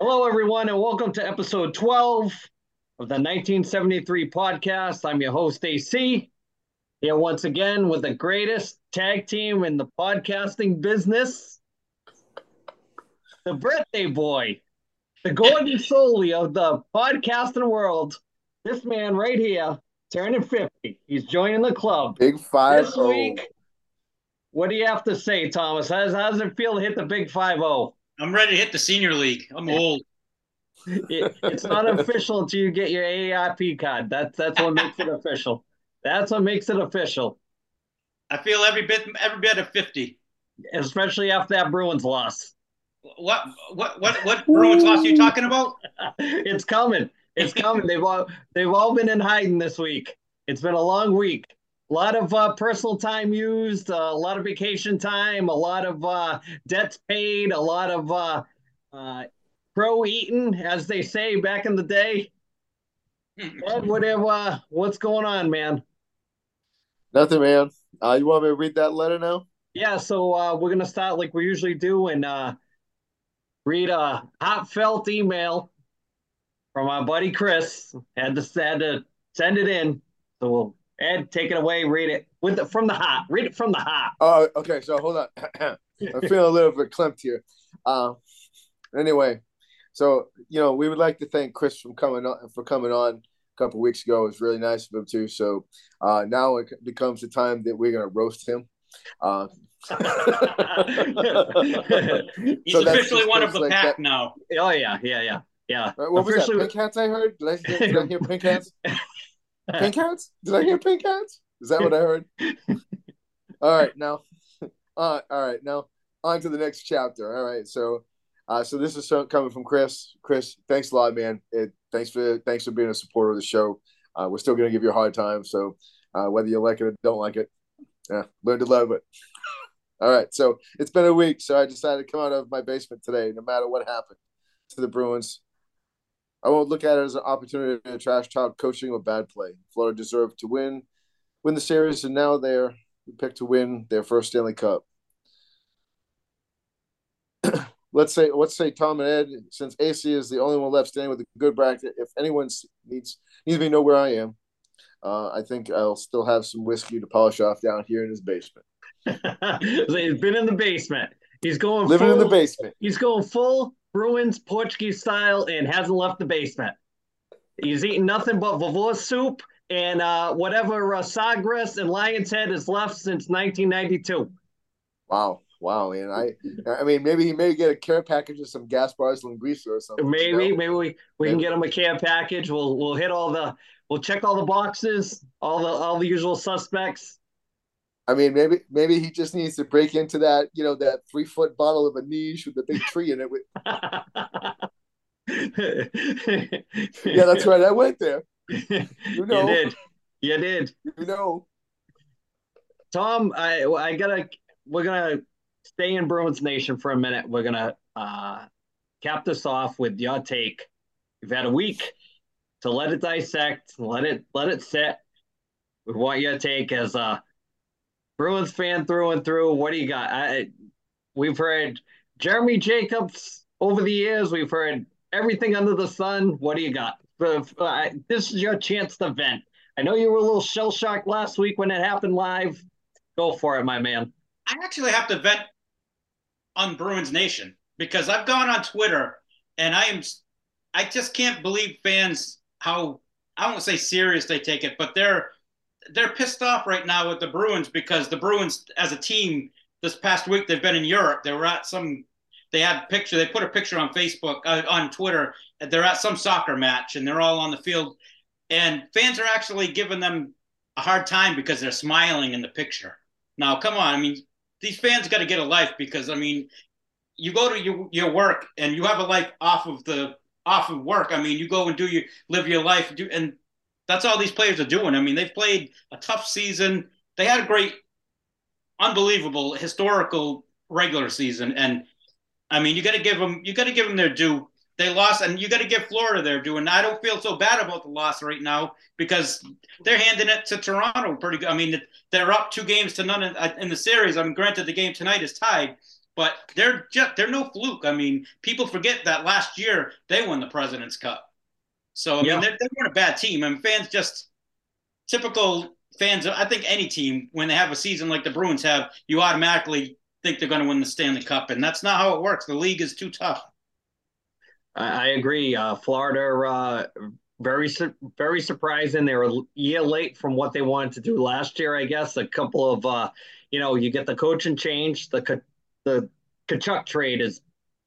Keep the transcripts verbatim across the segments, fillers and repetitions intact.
Hello, everyone, and welcome to episode twelve of the nineteen seventy-three podcast. I'm your host, A C, here once again with the greatest tag team in the podcasting business, the birthday boy, the Gordon Soley of the podcasting world. This man right here, turning fifty. He's joining the club. Big five. This week, what do you have to say, Thomas? How does, how does it feel to hit the big five oh? I'm ready to hit the senior league. I'm old. It, it's not official until you get your A A R P card. That's that's what makes it official. That's what makes it official. I feel every bit every bit of fifty, especially after that Bruins loss. What what what what Bruins Ooh. loss are you talking about? It's coming. It's coming. They've all they've all been in hiding this week. It's been a long week. A lot of uh, personal time used, uh, a lot of vacation time, a lot of uh, debts paid, a lot of uh, uh, crow eating, as they say back in the day. Ed, whatever, uh, what's going on, man? Nothing, man. Uh, you want me to read that letter now? Yeah, so uh, we're going to start like we usually do and uh, read a heartfelt email from our buddy Chris. Had to, had to send it in, so we'll... Ed, take it away. Read it with the, from the heart. Read it from the heart. Oh, uh, okay. So hold on. I'm feeling a little bit clamped here. Um. Anyway, so you know we would like to thank Chris from coming on for coming on a couple of weeks ago. It was really nice of him too. So uh, now it becomes the time that we're gonna roast him. Uh, He's so officially one of the like pack that. now. Oh yeah, yeah, yeah, yeah. Right, what officially... was that? Pink hats? I heard. Did I, did I hear pink hats? Pink hats? Did I hear pink hats? Is that what I heard? All right, now, uh, all right, now, on to the next chapter. All right, so, uh, so this is so, coming from Chris. Chris, thanks a lot, man. It, thanks for thanks for being a supporter of the show. Uh, we're still gonna give you a hard time, so uh, whether you like it or don't like it, yeah, learn to love it. All right, so it's been a week, so I decided to come out of my basement today, no matter what happened to the Bruins. I won't look at it as an opportunity to trash talk coaching or bad play. Florida deserved to win, win the series, and now they're picked to win their first Stanley Cup. let's say let's say Tom and Ed, since A C is the only one left standing with a good bracket. If anyone needs needs me to know where I am, uh, I think I'll still have some whiskey to polish off down here in his basement. So he's been in the basement. He's going living full, in the basement. He's going full Bruins Portuguese style and hasn't left the basement. He's eating nothing but vavor soup and uh, whatever uh, Sagres and Lion's Head has left since nineteen ninety-two. Wow, wow, man! I, I mean, maybe he may get a care package of some Gaspar's Linguiça or something. Maybe, you know? maybe we, we maybe. can get him a care package. We'll we'll hit all the we'll check all the boxes, all the all the usual suspects. I mean, maybe maybe he just needs to break into that, you know, that three foot bottle of a niche with the big tree in it. With... yeah, that's right. I went there. You know, you did. You did. You know, Tom. I I gotta. We're gonna stay in Bruins Nation for a minute. We're gonna uh, cap this off with your take. You've had a week to let it dissect, let it let it sit. We want your take as a Bruins fan through and through. What do you got? I, we've heard Jeremy Jacobs over the years. We've heard everything under the sun. What do you got? This is your chance to vent. I know you were a little shell-shocked last week when it happened live. Go for it, my man. I actually have to vent on Bruins Nation because I've gone on Twitter and I am, I just can't believe fans how, I won't say serious they take it, but they're They're pissed off right now with the Bruins because the Bruins, as a team, this past week they've been in Europe. They were at some, they had a picture, they put a picture on Facebook, uh, on Twitter. They're at some soccer match and they're all on the field. And fans are actually giving them a hard time because they're smiling in the picture. Now, come on. I mean, these fans got to get a life because, I mean, you go to your, your work and you have a life off of the, off of work. I mean, you go and do your, live your life do, and that's all these players are doing. I mean, they've played a tough season. They had a great, unbelievable, historical regular season. And, I mean, you got to give them you got to give them their due. They lost, and you got to give Florida their due. And I don't feel so bad about the loss right now because they're handing it to Toronto pretty good. I mean, they're up two games to none in, in the series. I mean, granted, the game tonight is tied. but they're just, they're no fluke. I mean, people forget that last year they won the President's Cup. So, I yeah. mean, they they weren't a bad team. I mean, fans just – typical fans of, I think, any team, when they have a season like the Bruins have, you automatically think they're going to win the Stanley Cup, and that's not how it works. The league is too tough. I, I agree. Uh, Florida uh, – Very, su- very surprising. They were a year late from what they wanted to do last year, I guess. A couple of, uh, you know, you get the coaching change. The K- the Tkachuk trade is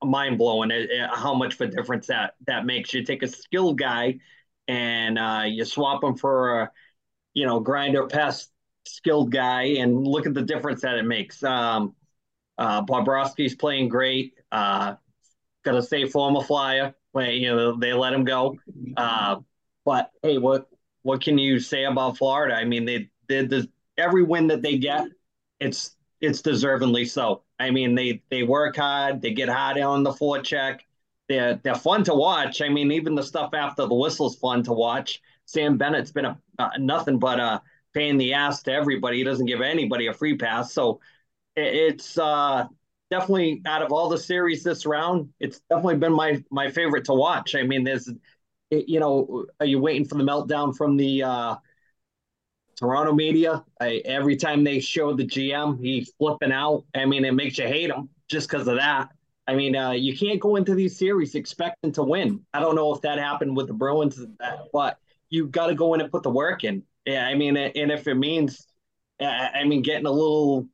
mind-blowing, it, it, how much of a difference that, that makes. You take a skilled guy and uh, you swap him for a, you know, grinder pest skilled guy, and look at the difference that it makes. Um, uh, Bobrovsky's playing great. Uh, got to say, former Flyer. Well, you know, they let him go. Uh, but, hey, what what can you say about Florida? I mean, they did every win that they get, it's it's deservingly so. I mean, they, they work hard. They get hard on the forecheck. They're, they're fun to watch. I mean, even the stuff after the whistle's fun to watch. Sam Bennett's been a, uh, nothing but a pain in the ass to everybody. He doesn't give anybody a free pass. So it, it's uh, – definitely out of all the series this round, it's definitely been my, my favorite to watch. I mean, there's, you know, are you waiting for the meltdown from the uh, Toronto media? I, every time they show the G M, he's flipping out. I mean, it makes you hate him just because of that. I mean, uh, you can't go into these series expecting to win. I don't know if that happened with the Bruins, but you got to go in and put the work in. Yeah, I mean, and if it means, I mean, getting a little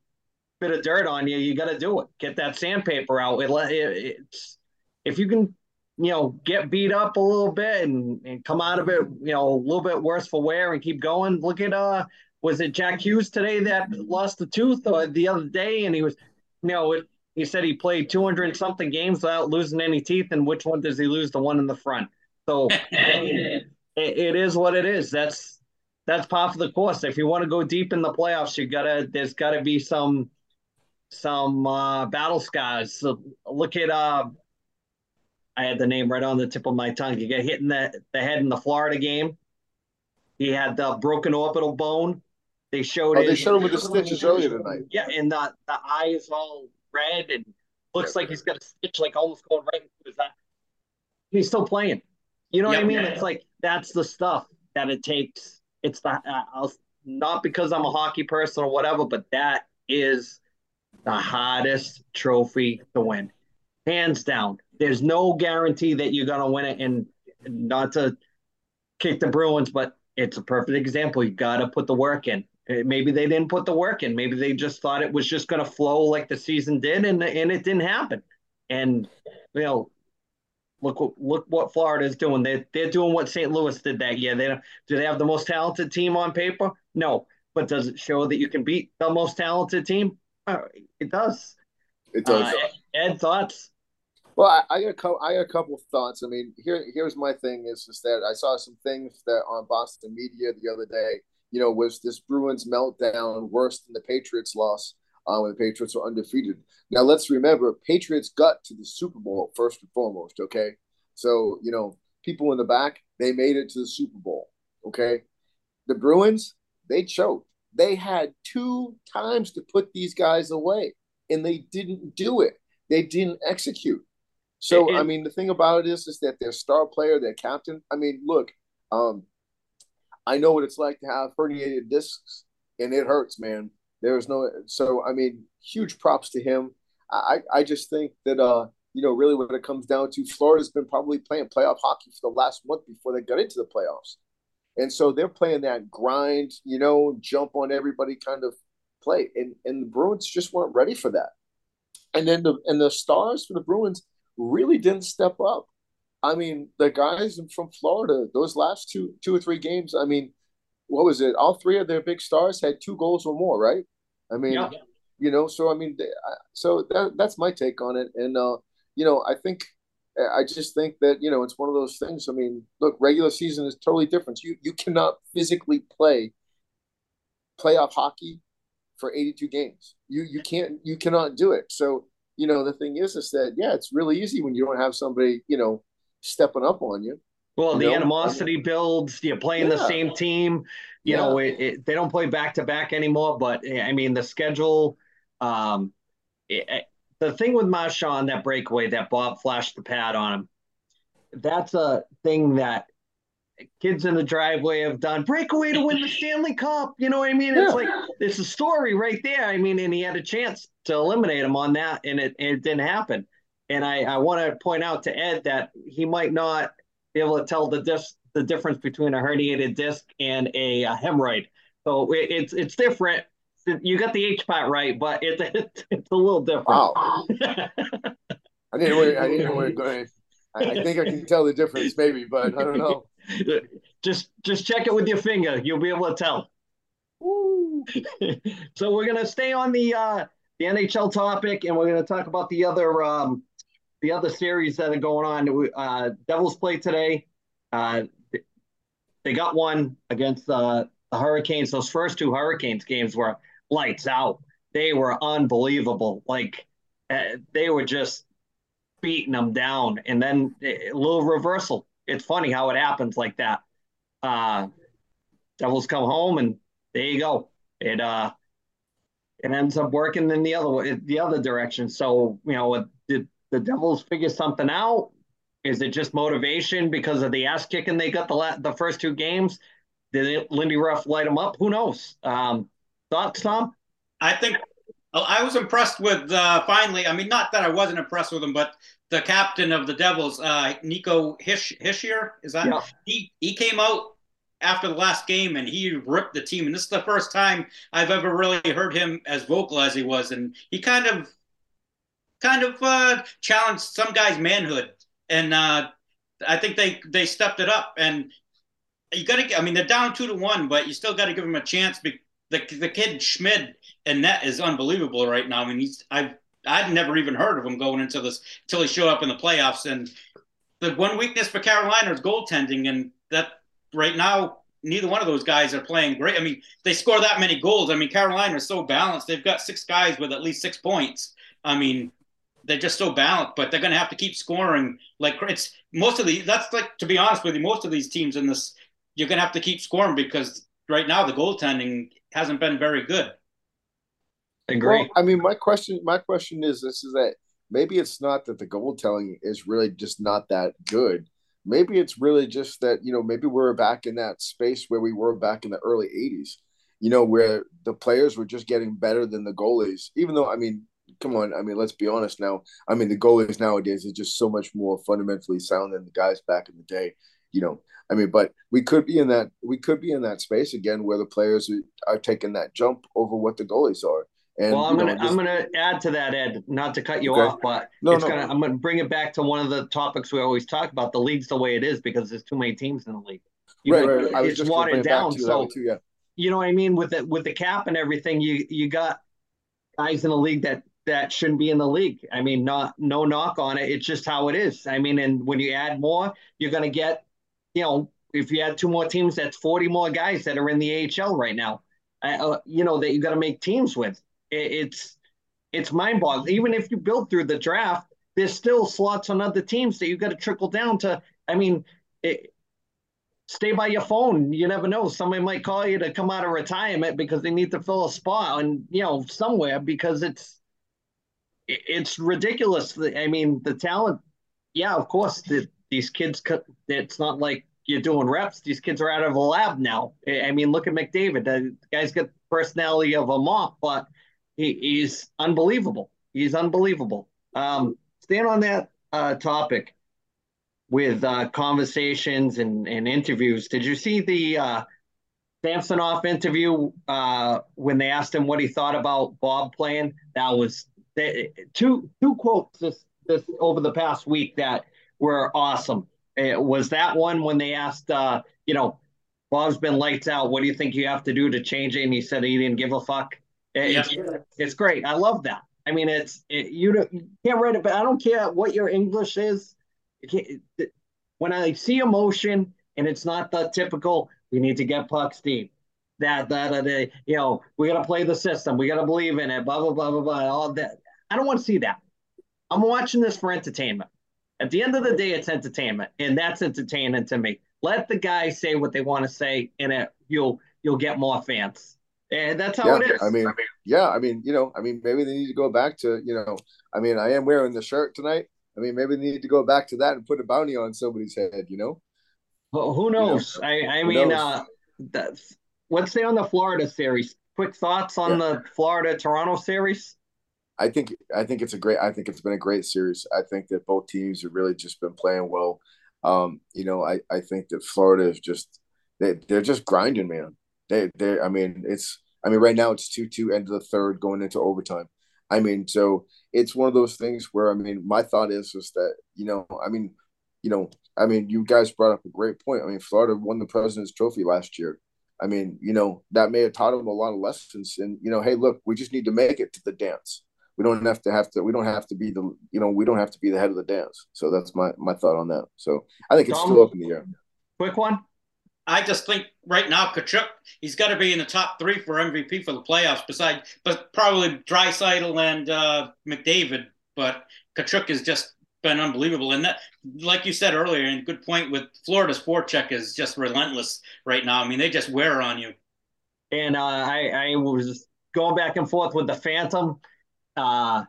bit of dirt on you, you got to do it. Get that sandpaper out. It, it, it's, if you can, you know, get beat up a little bit and, and come out of it, you know, a little bit worse for wear and keep going. Look at, uh, was it Jack Hughes today that lost a tooth or the other day? And he was, you know, it, he said he played two hundred something games without losing any teeth. And which one does he lose? The one in the front. So it, it is what it is. That's, that's part of the course. If you want to go deep in the playoffs, you gotta, there's gotta be some, Some uh, battle scars. So look at, uh, I had the name right on the tip of my tongue. You get hit in the, the head in the Florida game. He had the broken orbital bone. They showed oh, it. They showed him with the stitches earlier tonight. Yeah, and the, the eye is all red and looks yeah, like he's got a stitch, like almost going right into his eye. He's still playing. You know yeah, what I mean? Yeah, it's yeah. like, that's the stuff that it takes. It's the, uh, I'll, not because I'm a hockey person or whatever, but that is the hardest trophy to win, hands down. There's no guarantee that you're going to win it, and not to kick the Bruins, but it's a perfect example. You got to put the work in. Maybe they didn't put the work in. Maybe they just thought it was just going to flow like the season did, and and it didn't happen. And, you know, look what, look what Florida is doing. They're, they're doing what Saint Louis did that year. They don't, do they have the most talented team on paper? No. But does it show that you can beat the most talented team? It does. It does. Uh, Ed, thoughts? Well, I, I got a couple. I got a couple of thoughts. I mean, here, here's my thing is just that I saw some things that on Boston media the other day. You know, was this Bruins meltdown worse than the Patriots loss uh, when the Patriots were undefeated? Now let's remember, Patriots got to the Super Bowl first and foremost. Okay, so you know, people in the back, they made it to the Super Bowl. Okay, the Bruins, they choked. They had two times to put these guys away, and they didn't do it. They didn't execute. So, and, I mean, the thing about it is, is that their star player, their captain, I mean, look, um, I know what it's like to have herniated discs, and it hurts, man. There is no – so, I mean, huge props to him. I, I just think that, uh, you know, really what it comes down to, Florida's been probably playing playoff hockey for the last month before they got into the playoffs. And so they're playing that grind, you know, jump on everybody kind of play. And and the Bruins just weren't ready for that. And then the and the stars for the Bruins really didn't step up. I mean, the guys from Florida, those last two two or three games, I mean, what was it? All three of their big stars had two goals or more, right? I mean, yeah. you know, so I mean, so that, that's my take on it. And, uh, you know, I think – I just think that, you know, it's one of those things. I mean, look, regular season is totally different. You you cannot physically play playoff hockey for eighty-two games. You you can't you cannot do it. So, you know, the thing is, is that, yeah, it's really easy when you don't have somebody, you know, stepping up on you. Well, you the know? animosity builds. You're playing yeah. the same team. You yeah. know, it, it, they don't play back to back anymore. But I mean, the schedule. Um, it, the thing with Marchand, that breakaway that Bob flashed the pad on him, that's a thing that kids in the driveway have done. Breakaway to win the Stanley Cup. You know what I mean? It's yeah. like, it's a story right there. I mean, and he had a chance to eliminate him on that, and it, it didn't happen. And I, I want to point out to Ed that he might not be able to tell the dis- the difference between a herniated disc and a, a hemorrhoid. So it, it's it's different. You got the H part right, but it, it, it's a little different. Wow. I didn't wait, I didn't wait going. I think I can tell the difference, maybe, but I don't know. Just just check it with your finger. You'll be able to tell. Woo. So we're gonna stay on the uh, the N H L topic, and we're gonna talk about the other um, the other series that are going on. Uh, Devils play today. Uh, they got one against uh, the Hurricanes. Those first two Hurricanes games were lights out. They were unbelievable. Like uh, they were just beating them down, and then a little reversal. It's funny how it happens like that. Uh, Devils come home, and there you go. It uh, it ends up working in the other way, the other direction. So you know, did the Devils figure something out? Is it just motivation because of the ass kicking they got the la- the first two games? Did it, Lindy Ruff light them up? Who knows? Um, thoughts, Tom? I think. I was impressed with, uh, finally, I mean, not that I wasn't impressed with him, but the captain of the Devils, uh, Nico Hisch, Hischier, is that? Yeah. He, he came out after the last game and he ripped the team. And this is the first time I've ever really heard him as vocal as he was. And he kind of kind of uh, challenged some guy's manhood. And uh, I think they, they stepped it up. And you got to, I mean, they're down two to one, but you still got to give them a chance. Be- the, the kid Schmid, and that is unbelievable right now. I mean, he's, I've, I'd never even heard of him going into this until he showed up in the playoffs. And the one weakness for Carolina is goaltending. And that right now, neither one of those guys are playing great. I mean, they score that many goals. I mean, Carolina is so balanced. They've got six guys with at least six points. I mean, they're just so balanced, but they're going to have to keep scoring. Like it's most of the, that's like, to be honest with you, most of these teams in this, you're going to have to keep scoring because right now the goaltending hasn't been very good. Well, I mean, my question, my question is this: is that maybe it's not that the goaltending is really just not that good. Maybe it's really just that, you know, maybe we're back in that space where we were back in the early eighties, you know, where the players were just getting better than the goalies. Even though, I mean, come on, I mean, let's be honest now. I mean, the goalies nowadays are just so much more fundamentally sound than the guys back in the day. You know, I mean, but we could be in that we could be in that space again where the players are, are taking that jump over what the goalies are. And, well, I'm going to I'm going to add to that, Ed, not to cut you okay. off, but no, it's no, gonna, no. I'm going to bring it back to one of the topics we always talk about. The league's the way it is because there's too many teams in the league. You right, know, right. It's I was just watered it down. You, so too, yeah. You know what I mean? With the, with the cap and everything, you you got guys in the league that, that shouldn't be in the league. I mean, not no knock on it. It's just how it is. I mean, and when you add more, you're going to get, you know, if you add two more teams, that's forty more guys that are in the A H L right now, uh, you know, that you got to make teams with. It's it's mind-boggling. Even if you build through the draft, there's still slots on other teams that you've got to trickle down to. I mean, it, stay by your phone. You never know. Somebody might call you to come out of retirement because they need to fill a spot and, you know, somewhere because it's it's ridiculous. I mean, the talent, yeah, of course, the, these kids, it's not like you're doing reps. These kids are out of the lab now. I mean, look at McDavid. The guy's got the personality of a mop, but He, he's unbelievable. He's unbelievable. Um, staying on that uh, topic with uh, conversations and, and interviews, did you see the uh, Samsonoff interview uh, when they asked him what he thought about Bob playing? That was they, two two quotes this, this over the past week that were awesome. It was that one when they asked, uh, you know, Bob's been lights out. What do you think you have to do to change it? And he said he didn't give a fuck. It's, yeah. it's great. I love that. I mean, it's it, you, don't, you can't write it, but I don't care what your English is. It it, when I see emotion and it's not the typical, we need to get pucks deep. That that that you know, we got to play the system. We got to believe in it. Blah blah blah blah blah. All that. I don't want to see that. I'm watching this for entertainment. At the end of the day, it's entertainment, and that's entertaining to me. Let the guys say what they want to say, and it, you'll you'll get more fans. And that's how yeah, it is. I mean, I mean, yeah, I mean, you know, I mean, maybe they need to go back to, you know, I mean, I am wearing the shirt tonight. I mean, maybe they need to go back to that and put a bounty on somebody's head, you know? Well, who knows? You know? I, I who mean, knows? Uh, that's, let's say on the Florida series, quick thoughts on yeah. the Florida-Toronto series? I think I think it's a great. I think it's been a great series. I think that both teams have really just been playing well. Um, you know, I, I think that Florida is just they they're just grinding, man. They they. I mean, it's. I mean, right now it's two two end of the third going into overtime. I mean, so it's one of those things where I mean, my thought is is that you know, I mean, you know, I mean, you guys brought up a great point. I mean, Florida won the President's Trophy last year. I mean, you know, that may have taught them a lot of lessons. And you know, hey, look, we just need to make it to the dance. We don't have to have to. We don't have to be the. You know, we don't have to be the head of the dance. So that's my my thought on that. So I think it's Tom, still up in the air. Quick one. I just think right now, Tkachuk, he's got to be in the top three for M V P for the playoffs. Besides, but probably Draisaitl and uh, McDavid. But Tkachuk has just been unbelievable. And that, like you said earlier, and good point with Florida's forecheck is just relentless right now. I mean, they just wear on you. And uh, I I was going back and forth with the Phantom. Uh,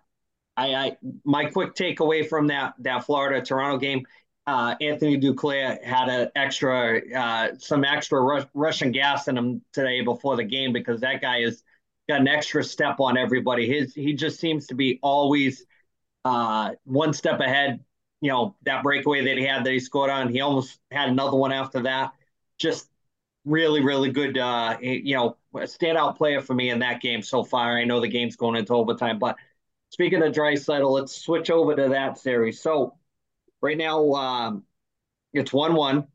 I, I my quick takeaway from that that Florida Toronto game, uh, Anthony Duclair had an extra uh, some extra Rus- Russian gas in him today before the game because that guy has got an extra step on everybody. His he just seems to be always uh, one step ahead. You know, that breakaway that he had that he scored on, he almost had another one after that. Just really, really good, uh, you know, standout player for me in that game so far. I know the game's going into overtime, but speaking of Draisaitl, let's switch over to that series. So right now um, it's one one.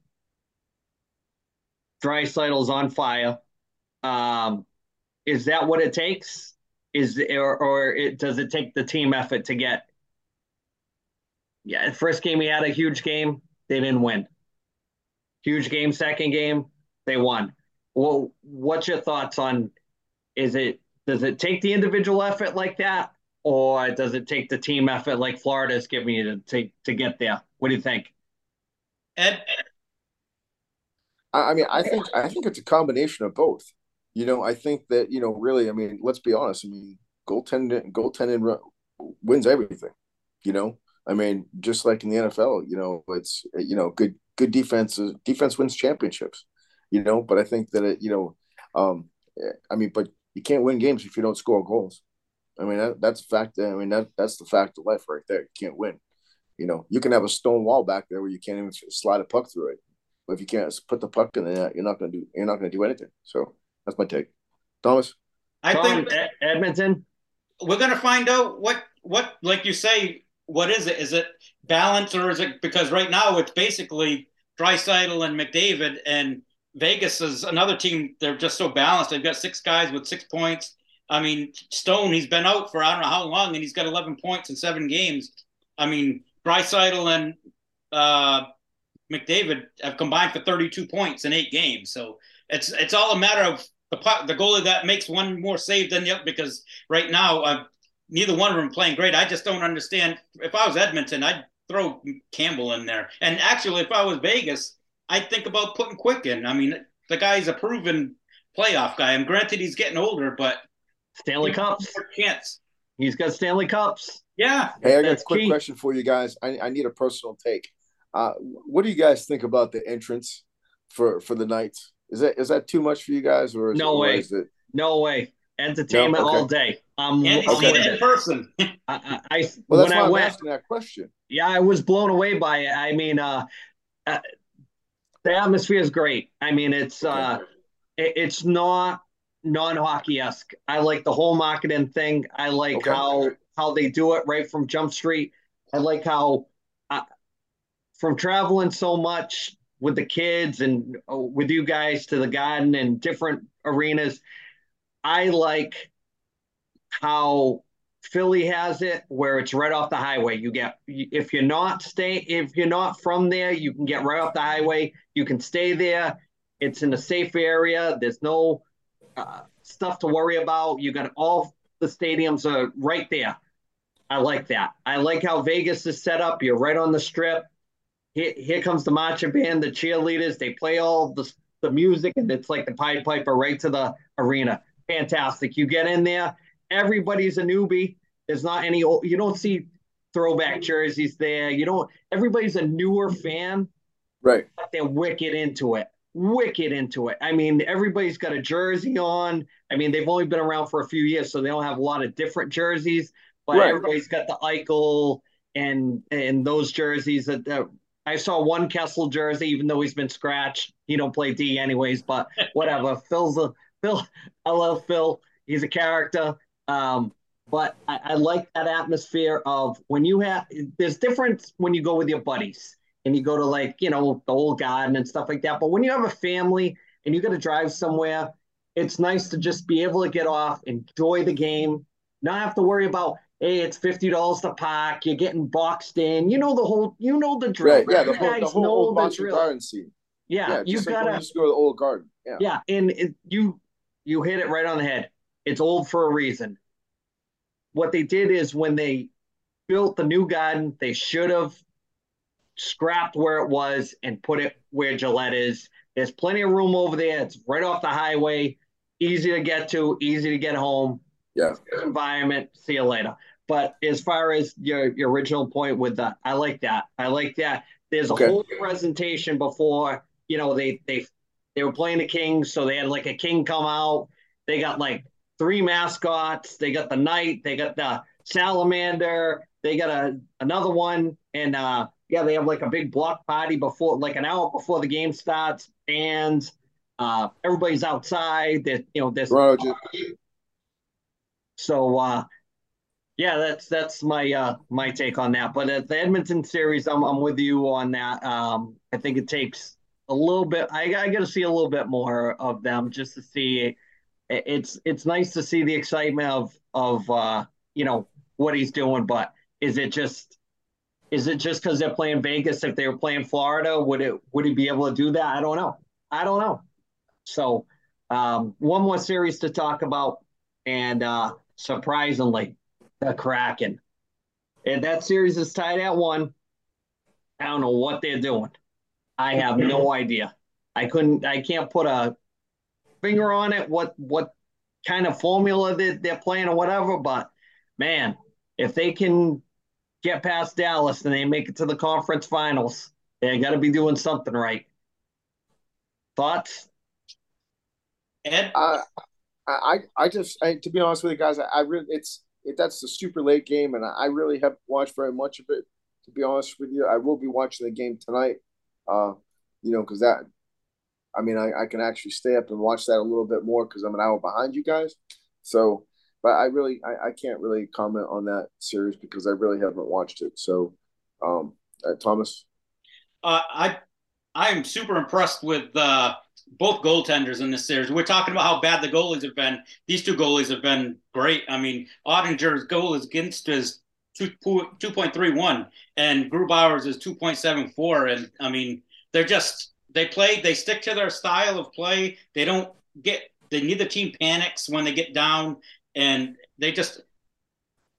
Draisaitl's on fire. Um, is that what it takes? Is Or, or it, does it take the team effort to get? Yeah, first game he had a huge game. They didn't win. Huge game, second game. They won. Well, what's your thoughts on, is it, does it take the individual effort like that? Or does it take the team effort like Florida's giving you to take to, to get there? What do you think? Ed? I mean, I think, I think it's a combination of both. You know, I think that, you know, really, I mean, let's be honest. I mean, goaltending, goaltending wins everything, you know? I mean, just like in the N F L, you know, it's, you know, good, good defense, defense wins championships. You know, but I think that, it, you know, um, I mean, but you can't win games if you don't score goals. I mean, that, that's a fact. I mean, that that's the fact of life right there. You can't win. You know, you can have a stone wall back there where you can't even slide a puck through it. But if you can't put the puck in there, you're not going to do you're not going to do anything. So that's my take. Thomas? I Tom, think Ed- Edmonton. We're going to find out what what like you say, what is it? Is it balance or is it because right now it's basically Draisaitl and McDavid and Vegas is another team. They're just so balanced. They've got six guys with six points. I mean, Stone, he's been out for I don't know how long, and he's got eleven points in seven games. I mean, Draisaitl and uh, McDavid have combined for thirty-two points in eight games. So it's it's all a matter of the the goalie that makes one more save than the other because right now uh, neither one of them playing great. I just don't understand. If I was Edmonton, I'd throw Campbell in there. And actually, if I was Vegas, I think about putting Quick in. I mean, the guy's a proven playoff guy. And granted, he's getting older, but Stanley Cups. Chance. He's got Stanley Cups. Yeah. Hey, I got That's a quick key. question for you guys. I, I need a personal take. Uh, what do you guys think about the entrance for, for the Knights? Is that is that too much for you guys, or is no it, way? Is it... No way. Entertainment no? Okay. all day. Um, and he's okay. in person. I, I, I well, that's when why I I'm went, asking that question. Yeah, I was blown away by it. I mean, uh. uh The atmosphere is great. I mean, it's uh, it, it's not non-hockey-esque. I like the whole marketing thing. I like okay. how how they do it right from Jump Street. I like how uh, from traveling so much with the kids and uh, with you guys to the Garden and different arenas, I like how Philly has it where it's right off the highway. You get if you're not stay if you're not from there, you can get right off the highway. You can stay there. It's in a safe area. There's no uh, stuff to worry about. You got all the stadiums are right there. I like that. I like how Vegas is set up. You're right on the strip. Here, here comes the marching band, the cheerleaders. They play all the the music, and it's like the Pied Piper right to the arena. Fantastic. You get in there. Everybody's a newbie. There's not any old, you don't see throwback jerseys there. You don't, everybody's a newer fan. Right. But they're wicked into it. Wicked into it. I mean, everybody's got a jersey on. I mean, they've only been around for a few years, so they don't have a lot of different jerseys. But right. Everybody's got the Eichel and and those jerseys. That, that I saw one Kessel jersey, even though he's been scratched. He don't play D anyways, but whatever. Phil's a Phil. I love Phil. He's a character. Um, but I, I like that atmosphere of when you have. There's difference when you go with your buddies. And you go to, like, you know, the old garden and stuff like that. But when you have a family and you got to drive somewhere, it's nice to just be able to get off, enjoy the game, not have to worry about, hey, it's fifty dollars to park, you're getting boxed in. You know the whole, you know the drill. Right, yeah, the whole, the whole old Boston Garden scene. Yeah, yeah you got like to go to the old garden. Yeah, yeah and it, you you hit it right on the head. It's old for a reason. What they did is when they built the new garden, they should have scrapped where it was and put it where Gillette is. There's plenty of room over there. It's right off the highway, easy to get to, easy to get home. Yeah, environment. See you later. But as far as your, your original point with the, I like that. I like that. There's okay. a whole presentation before, you know, they they they were playing the Kings, so they had like a King come out. They got like three mascots. They got the Knight. They got the Salamander. They got a another one and. uh Yeah, they have like a big block party before, like an hour before the game starts, and uh, everybody's outside. That you know, this. So, uh, yeah, that's that's my uh, my take on that. But at the Edmonton series, I'm I'm with you on that. Um, I think it takes a little bit. I, I got to see a little bit more of them just to see. It, it's it's nice to see the excitement of of uh, you know what he's doing, but is it just? Is it just because they're playing Vegas? If they were playing Florida, would it would he be able to do that? I don't know. I don't know. So um, one more series to talk about, and uh, surprisingly, the Kraken. And that series is tied at one. I don't know what they're doing. I have no idea. I couldn't. I can't put a finger on it. What what kind of formula that they're playing or whatever. But man, if they can get past Dallas and they make it to the conference finals, they got to be doing something right. Thoughts? Ed, uh, I, I just, I, to be honest with you guys, I, I really, it's it, that's the super late game, and I really haven't watched very much of it. To be honest with you, I will be watching the game tonight. Uh, you know, because that, I mean, I, I can actually stay up and watch that a little bit more because I'm an hour behind you guys. So. But I really, I, I can't really comment on that series because I really haven't watched it. So, um, uh, Thomas, uh, I, I am super impressed with uh, both goaltenders in this series. We're talking about how bad the goalies have been. These two goalies have been great. I mean, Oettinger's goal is against is two two point three one, and Grubauer's is two point seven four. And I mean, they're just they play. They stick to their style of play. They don't get. They neither team panics when they get down. And they just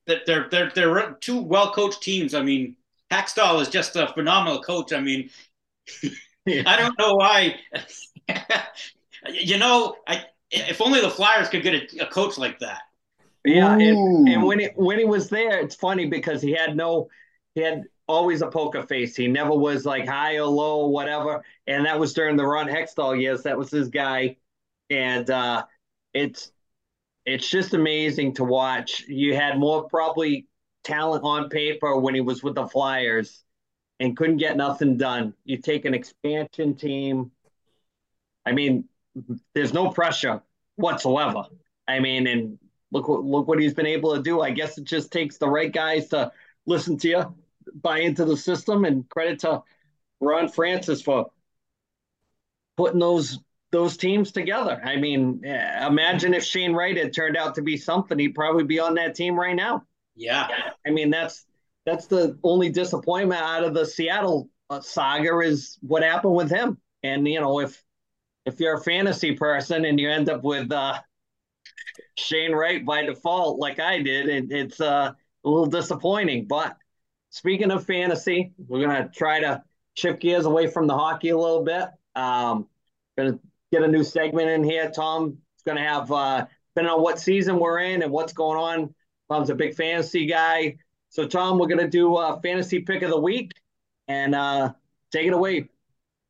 that they're they're they're two well coached teams. I mean, Hextall is just a phenomenal coach. I mean, yeah. I don't know why. you know, I if only the Flyers could get a, a coach like that. Yeah, and, and when it when he was there, it's funny because he had no he had always a poker face. He never was like high or low, or whatever. And that was during the Ron Hextall years. That was his guy, and uh, it's. It's just amazing to watch. You had more probably talent on paper when he was with the Flyers and couldn't get nothing done. You take an expansion team. I mean, there's no pressure whatsoever. I mean, and look, look what he's been able to do. I guess it just takes the right guys to listen to you, buy into the system, and credit to Ron Francis for putting those – those teams together. I mean, imagine if Shane Wright had turned out to be something, he'd probably be on that team right now. Yeah. I mean, that's, that's the only disappointment out of the Seattle uh, saga is what happened with him. And, you know, if, if you're a fantasy person and you end up with uh, Shane Wright by default, like I did, it, it's uh, a little disappointing. But speaking of fantasy, we're going to try to shift gears away from the hockey a little bit. Um, going to, Get a new segment in here. Tom's going to have uh, depending on what season we're in and what's going on. Tom's a big fantasy guy. So, Tom, we're going to do a fantasy pick of the week, and uh, take it away.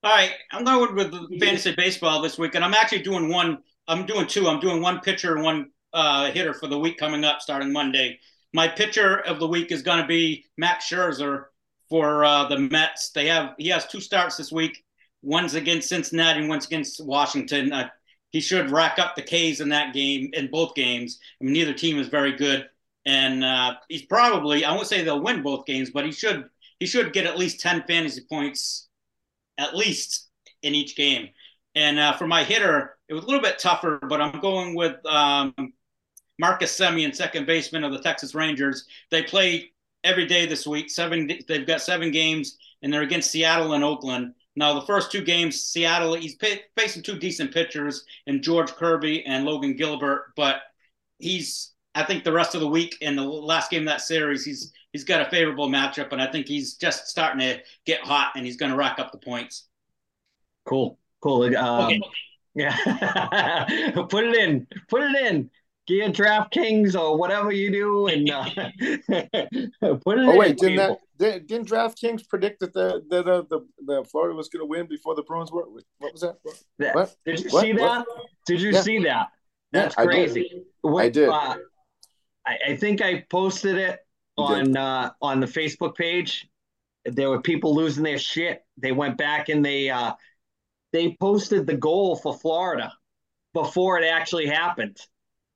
All right. I'm going with fantasy baseball this week, and I'm actually doing one. I'm doing two. I'm doing one pitcher and one uh, hitter for the week coming up starting Monday. My pitcher of the week is going to be Max Scherzer for uh, the Mets. They have He has two starts this week. One's against Cincinnati and one's against Washington. Uh, he should rack up the K's in that game, in both games. I mean, neither team is very good. And uh, he's probably, I won't say they'll win both games, but he should he should get at least ten fantasy points, at least, in each game. And uh, for my hitter, it was a little bit tougher, but I'm going with um, Marcus Semien, second baseman of the Texas Rangers. They play every day this week. Seven, they've got seven games, and they're against Seattle and Oakland. Now, the first two games, Seattle, he's facing two decent pitchers in George Kirby and Logan Gilbert, but he's, I think the rest of the week and the last game of that series, he's he's got a favorable matchup, and I think he's just starting to get hot, and he's going to rack up the points. Cool, cool. Um, okay. Yeah, put it in, put it in. Get DraftKings or whatever you do, and uh, put it. Oh in wait, didn't that, didn't, didn't DraftKings predict that the that the, the, the Florida was going to win before the Bruins were? What was that? What? What? Did you what? see what? that? Did you yeah. see that? That's yeah, crazy. I did. What, I, did. Uh, I, I think I posted it on uh, on the Facebook page. There were people losing their shit. They went back and they uh, they posted the goal for Florida before it actually happened.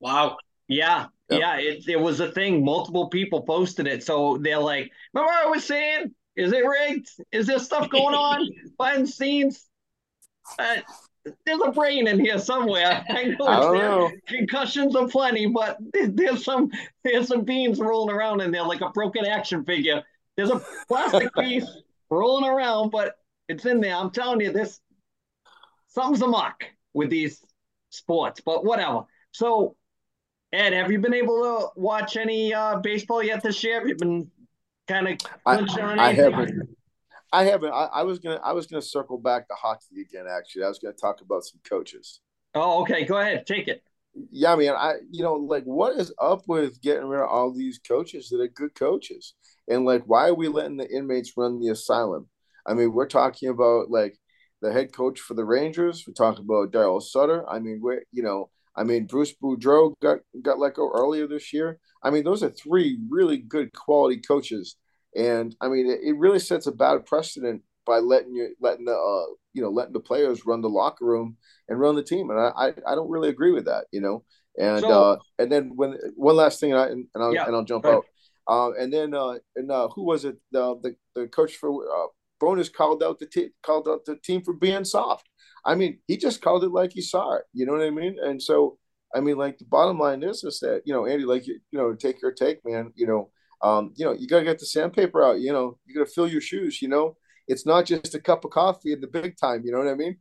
Wow. Yeah. Yep. Yeah. It, it was a thing. Multiple people posted it. So they're like, remember what I was saying? Is it rigged? Is there stuff going on behind the scenes? Uh, there's a brain in here somewhere. I know, I don't know. Concussions are plenty, but there's some there's some beans rolling around in there like a broken action figure. There's a plastic piece rolling around, but it's in there. I'm telling you, this something's amok with these sports, but whatever. So, Ed, have you been able to watch any uh, baseball yet this year? Have you been kind of clinching on anything? I haven't. I haven't. I, I was gonna. I was gonna circle back to hockey again. Actually, I was gonna talk about some coaches. Oh, okay. Go ahead. Take it. Yeah, man. I, you know, like, what is up with getting rid of all these coaches that are good coaches, and like, why are we letting the inmates run the asylum? I mean, we're talking about like the head coach for the Rangers. We're talking about Darryl Sutter. I mean, we're you know. I mean, Bruce Boudreau got, got let go earlier this year. I mean, those are three really good quality coaches. And, I mean, it, it really sets a bad precedent by letting you letting the, uh, you know, letting the players run the locker room and run the team. And I, I, I don't really agree with that, you know. And so, uh, and then when one last thing, and, I, and, I'll, yeah, and I'll jump out. Uh, and then uh, and uh, who was it? Uh, the, the coach for uh, Bonus called out the te- called out the team for being soft. I mean, he just called it like he saw it. You know what I mean? And so, I mean, like, the bottom line is, is that, you know, Andy, like, you, you know, take your take, man, you know, um, you know, you got to get the sandpaper out, you know, you got to fill your shoes, you know, it's not just a cup of coffee in the big time. You know what I mean?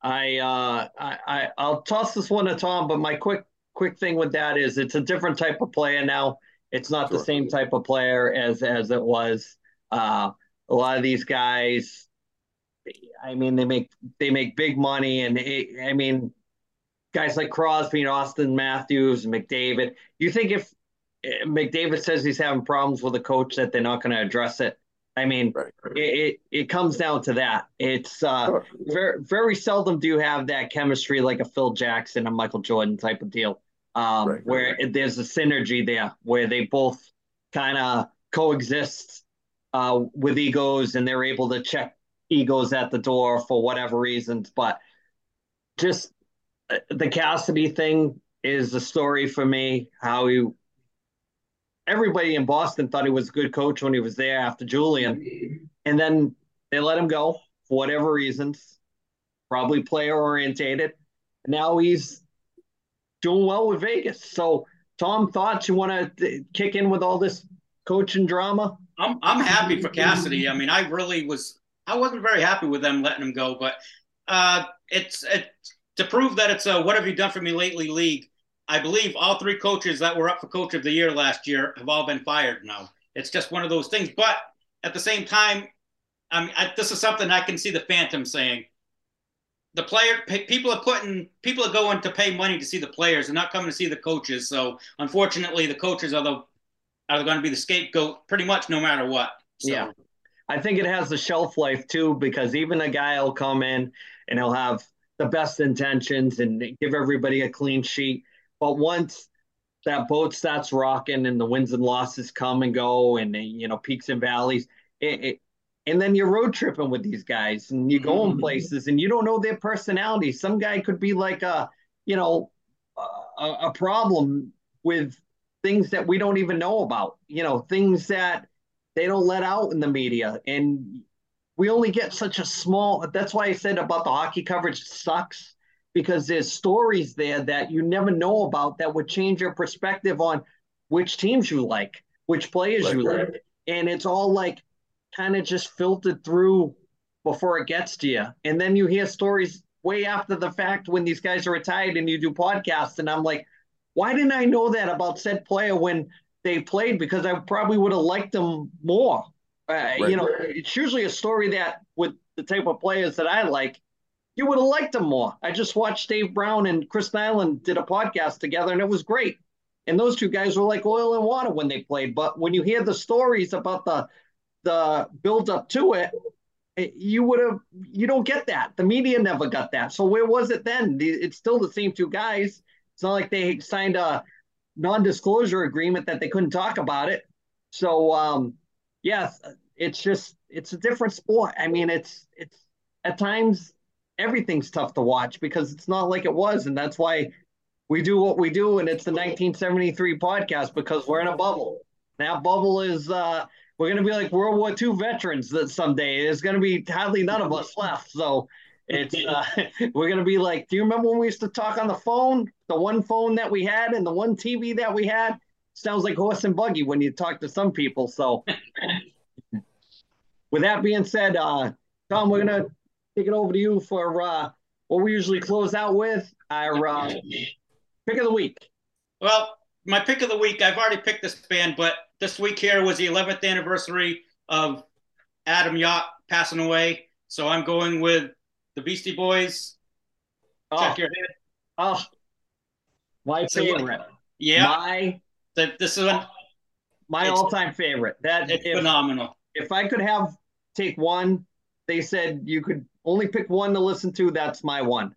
I, uh, I, I I'll toss this one to Tom, but my quick, quick thing with that is it's a different type of player now. It's not sure. the same type of player as, as it was. Uh, a lot of these guys, I mean, they make they make big money, and it, I mean, guys like Crosby and Austin Matthews and McDavid. You think if McDavid says he's having problems with a coach that they're not going to address it? I mean, right, right. It, it it comes down to that. It's uh, sure. very very seldom do you have that chemistry like a Phil Jackson and Michael Jordan type of deal, um, right, where right. there's a synergy there where they both kind of coexist uh, with egos, and they're able to check egos at the door for whatever reasons. But just the Cassidy thing is the story for me, how he, everybody in Boston thought he was a good coach when he was there after Julian, and then they let him go for whatever reasons, probably player orientated. Now he's doing well with Vegas. So, Tom, thoughts? You want to kick in with all this coaching drama? I'm I'm happy for Cassidy. I mean, I really was I wasn't very happy with them letting him go, but uh, it's it, to prove that it's a what have you done for me lately league. I believe all three coaches that were up for coach of the year last year have all been fired now. It's just one of those things. But at the same time, I mean, I, this is something I can see the Phantom saying. the player people are putting people are going to pay money to see the players. They're not coming to see the coaches. So unfortunately, the coaches are the are going to be the scapegoat pretty much no matter what. So. Yeah, I think it has a shelf life too, because even a guy will come in and he'll have the best intentions and give everybody a clean sheet, but once that boat starts rocking and the wins and losses come and go and, you know, peaks and valleys, it, it and then you're road tripping with these guys and you're going mm-hmm. places and you don't know their personality. Some guy could be like a, you know, a, a problem with things that we don't even know about, you know, things that they don't let out in the media. And we only get such a small, that's why I said about the hockey coverage sucks, because there's stories there that you never know about that would change your perspective on which teams you like, which players like, you right. like. And it's all like, kind of just filtered through before it gets to you. And then you hear stories way after the fact when these guys are retired and you do podcasts. And I'm like, why didn't I know that about said player when they played? Because I probably would have liked them more. Uh, right, you know, right. It's usually a story that with the type of players that I like, you would have liked them more. I just watched Dave Brown and Chris Nyland did a podcast together and it was great. And those two guys were like oil and water when they played. But when you hear the stories about the, the build up to it, it you would have, you don't get that. The media never got that. So where was it then? The, it's still the same two guys. It's not like they signed a non-disclosure agreement that they couldn't talk about it. So um, yes, it's just, it's a different sport. I mean, it's, it's at times everything's tough to watch because it's not like it was. And that's why we do what we do. And it's the nineteen seventy-three podcast because we're in a bubble. That bubble is, uh, we're going to be like World War Two veterans that someday. There's going to be hardly none of us left. So it's uh, we're going to be like, do you remember when we used to talk on the phone? The one phone that we had and the one T V that we had? Sounds like horse and buggy when you talk to some people. So with that being said, uh, Tom, we're going to take it over to you for uh, what we usually close out with, our uh, pick of the week. Well, my pick of the week, I've already picked this band, but this week here was the eleventh anniversary of Adam Yauch passing away. So I'm going with the Beastie Boys. Oh. Check Your Head. Oh, my so favorite. Yeah. My, the, this is one, my all-time favorite. That, it's if, phenomenal. If I could have take one, they said you could only pick one to listen to. That's my one.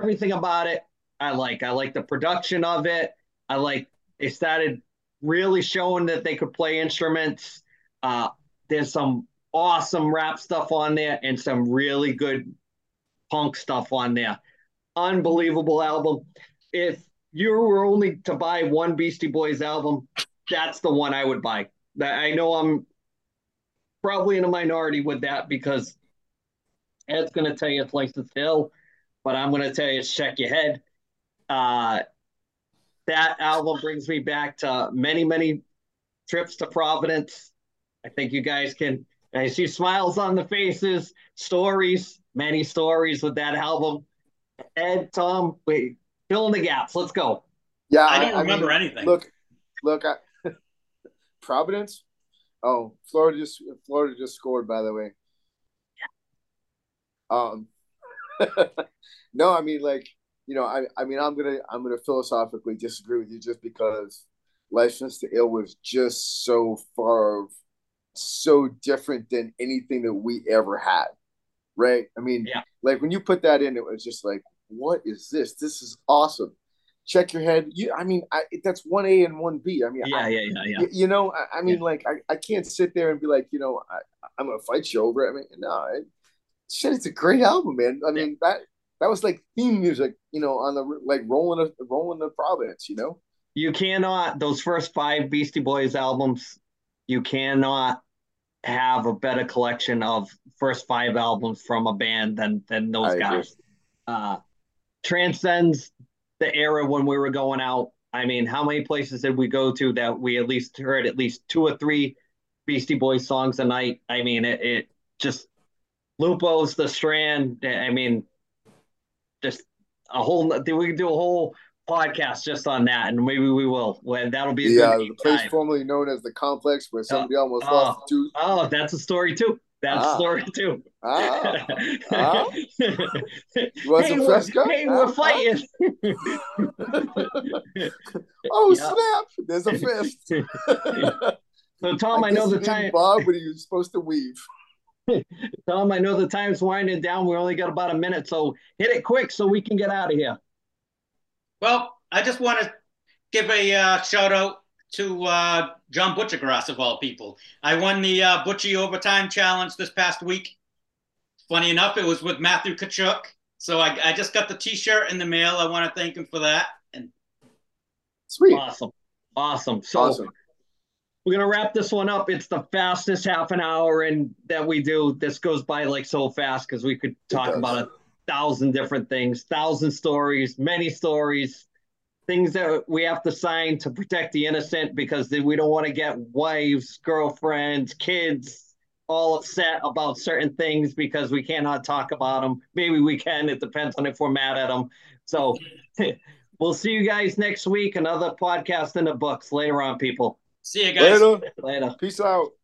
Everything about it I like. I like the production of it. I like they started really showing that they could play instruments. Uh, there's some awesome rap stuff on there and some really good punk stuff on there. Unbelievable album. If you were only to buy one Beastie Boys album, that's the one I would buy. I know I'm probably in a minority with that because Ed's going to tell you it's License to Ill, but I'm going to tell you it's Check Your Head. Uh, That album brings me back to many, many trips to Providence. I think you guys can, I see smiles on the faces, stories, many stories with that album. Ed, Tom, wait, fill in the gaps. Let's go. Yeah, I don't I, remember I mean, anything. Look, look, I, Providence. Oh, Florida just Florida just scored, by the way. Yeah. Um. No, I mean like. You know, I, I mean, I'm gonna, I'm gonna philosophically disagree with you just because "License to Ill" was just so far, so different than anything that we ever had, right? I mean, yeah. Like when you put that in, it was just like, what is this? This is awesome. Check Your Head. You, I mean, I, that's one A and one B. I mean, yeah, I, yeah, yeah, yeah. You, you know, I, I mean, yeah. Like, I, I, can't sit there and be like, you know, I, I'm gonna fight you over it. I mean, no, it, shit, it's a great album, man. I mean, yeah. that. That was like theme music, you know, on the like rolling the rolling the Providence, you know. You cannot those first five Beastie Boys albums. You cannot have a better collection of first five albums from a band than than those I guys. Uh, transcends the era when we were going out. I mean, how many places did we go to that we at least heard at least two or three Beastie Boys songs a night? I mean, it, it just Lupo's, The Strand. I mean. Just a whole, we can do a whole podcast just on that, and maybe we will. Well, that'll be a yeah, good the place time. Formerly known as the Complex, where somebody uh, almost uh, lost a tooth. Oh, that's a story too. That ah. story too. Ah. Ah. Was hey, it fresco? We're, hey, ah. we're fighting. Oh, snap. There's a fist. So, Tom, I, I know the time. Bob, what are you supposed to weave? Tom, I know the time's winding down. We only got about a minute, so hit it quick so we can get out of here. Well, I just want to give a uh, shout out to uh, John Butchergrass, of all people. I won the uh, Butchie Overtime Challenge this past week. Funny enough, it was with Matthew Tkachuk. So I, I just got the T-shirt in the mail. I want to thank him for that. And sweet. Awesome. Awesome. So awesome. We're going to wrap this one up. It's the fastest half an hour in that we do. This goes by like so fast because we could talk about a thousand different things, thousand stories, many stories, things that we have to sign to protect the innocent because we don't want to get wives, girlfriends, kids all upset about certain things because we cannot talk about them. Maybe we can. It depends on if we're mad at them. So we'll see you guys next week. Another podcast in the books later on, people. See you guys. Later. Later. Peace out.